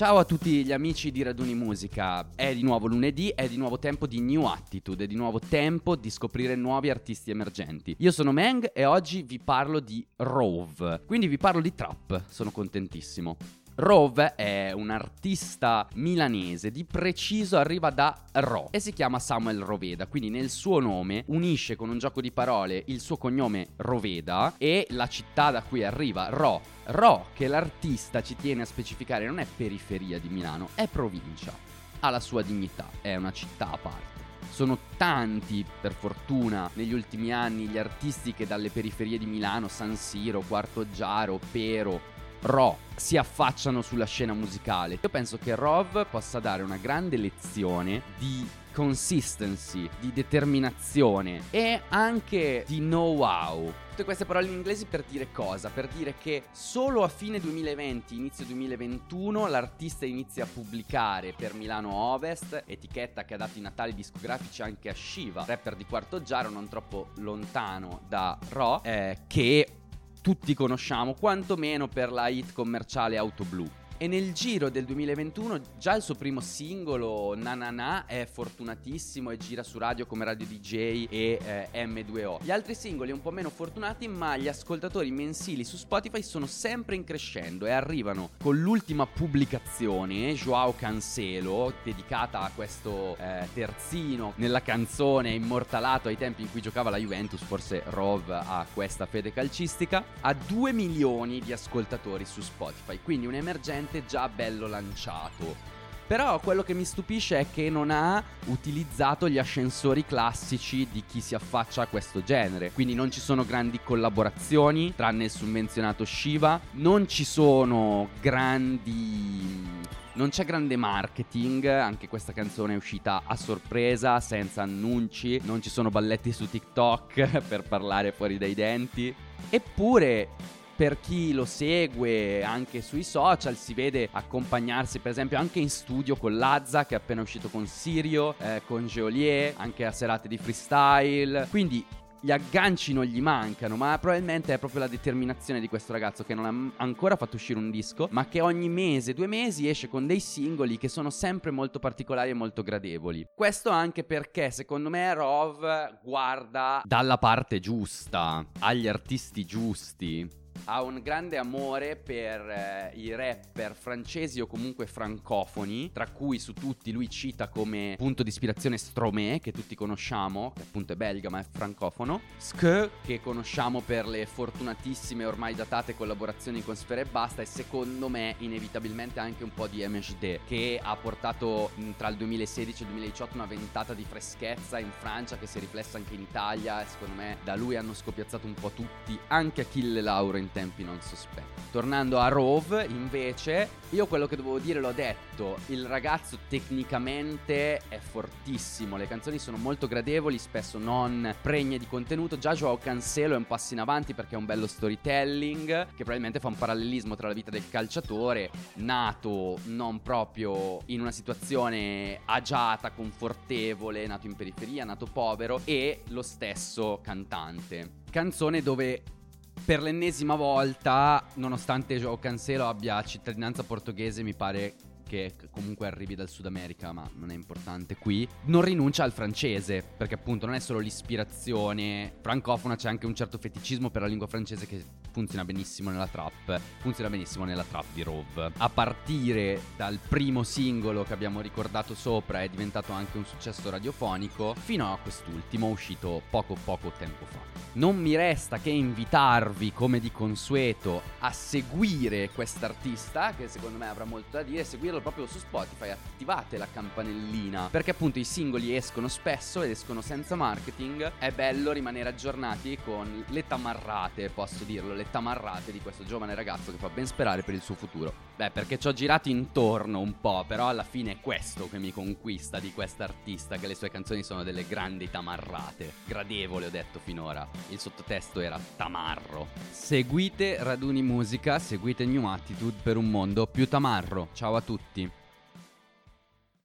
Ciao a tutti gli amici di Raduni Musica, è di nuovo lunedì, è di nuovo tempo di New Attitude, è di nuovo tempo di scoprire nuovi artisti emergenti. Io sono Meng e oggi vi parlo di Rhove, quindi vi parlo di trap, sono contentissimo. Rhove è un artista milanese, di preciso arriva da Ro e si chiama Samuel Roveda, quindi nel suo nome unisce con un gioco di parole il suo cognome Roveda e la città da cui arriva, Ro. Ro, che l'artista ci tiene a specificare, non è periferia di Milano, è provincia, ha la sua dignità, è una città a parte. Sono tanti, per fortuna, negli ultimi anni gli artisti che dalle periferie di Milano, San Siro, Quartoggiaro, Pero, Ro si affacciano sulla scena musicale. Io penso che Rhove possa dare una grande lezione di consistency, di determinazione e anche di know-how. Tutte queste parole in inglese per dire cosa? Per dire che solo a fine 2020, inizio 2021, l'artista inizia a pubblicare per Milano Ovest, etichetta che ha dato i natali discografici anche a Shiva, rapper di Quartoggiaro, non troppo lontano da Ro, che tutti conosciamo, quantomeno per la hit commerciale Autoblù. E nel giro del 2021 già il suo primo singolo, Nanana, è fortunatissimo e gira su radio come Radio DJ e M2O. Gli altri singoli un po' meno fortunati, ma gli ascoltatori mensili su Spotify sono sempre in crescendo e arrivano con l'ultima pubblicazione, João Cancelo, dedicata a questo terzino nella canzone immortalato ai tempi in cui giocava la Juventus, forse Rhove ha questa fede calcistica, a 2 milioni di ascoltatori su Spotify, quindi un'emergenza già bello lanciato. Però quello che mi stupisce è che non ha utilizzato gli ascensori classici di chi si affaccia a questo genere, quindi non ci sono grandi collaborazioni tranne il summenzionato Shiva, non c'è grande marketing, anche questa canzone è uscita a sorpresa, senza annunci, non ci sono balletti su TikTok per parlare fuori dai denti, eppure per chi lo segue anche sui social si vede accompagnarsi per esempio anche in studio con Lazza, che è appena uscito con Sirio, con Geolier, anche a serate di freestyle, quindi gli agganci non gli mancano, ma probabilmente è proprio la determinazione di questo ragazzo che non ha ancora fatto uscire un disco, ma che ogni mese, 2 mesi esce con dei singoli che sono sempre molto particolari e molto gradevoli. Questo anche perché secondo me Rhove guarda dalla parte giusta, agli artisti giusti. Ha un grande amore per i rapper francesi o comunque francofoni, tra cui su tutti lui cita come punto di ispirazione Stromae, che tutti conosciamo, che appunto è belga ma è francofono, Sche, che conosciamo per le fortunatissime ormai datate collaborazioni con Sfera Ebbasta, e secondo me inevitabilmente anche un po' di MHD, che ha portato tra il 2016 e il 2018 una ventata di freschezza in Francia che si è riflessa anche in Italia, e secondo me da lui hanno scopiazzato un po' tutti, anche Achille Laure in tempi non sospetti. Tornando a Rhove, invece, io quello che dovevo dire l'ho detto. Il ragazzo tecnicamente è fortissimo, le canzoni sono molto gradevoli, spesso non pregne di contenuto. Già João Cancelo è un passo in avanti perché è un bello storytelling che probabilmente fa un parallelismo tra la vita del calciatore nato non proprio in una situazione agiata, confortevole, nato in periferia, nato povero, e lo stesso cantante. Canzone dove per l'ennesima volta, nonostante João Cancelo abbia cittadinanza portoghese, mi pare che comunque arrivi dal Sud America, ma non è importante qui, non rinuncia al francese, perché appunto non è solo l'ispirazione francofona, c'è anche un certo feticismo per la lingua francese che funziona benissimo nella trap di Rhove. A partire dal primo singolo che abbiamo ricordato sopra, è diventato anche un successo radiofonico, fino a quest'ultimo uscito poco tempo fa. Non mi resta che invitarvi, come di consueto, a seguire quest'artista, che secondo me avrà molto da dire, seguirlo proprio su Spotify, attivate la campanellina, perché appunto i singoli escono spesso ed escono senza marketing. È bello rimanere aggiornati con le tamarrate, posso dirlo, le tamarrate di questo giovane ragazzo che fa ben sperare per il suo futuro. Beh, perché ci ho girato intorno un po', però alla fine è questo che mi conquista di quest'artista, che le sue canzoni sono delle grandi tamarrate. Gradevole, ho detto finora, il sottotesto era tamarro. Seguite Raduni Musica, seguite New Attitude per un mondo più tamarro. Ciao a tutti.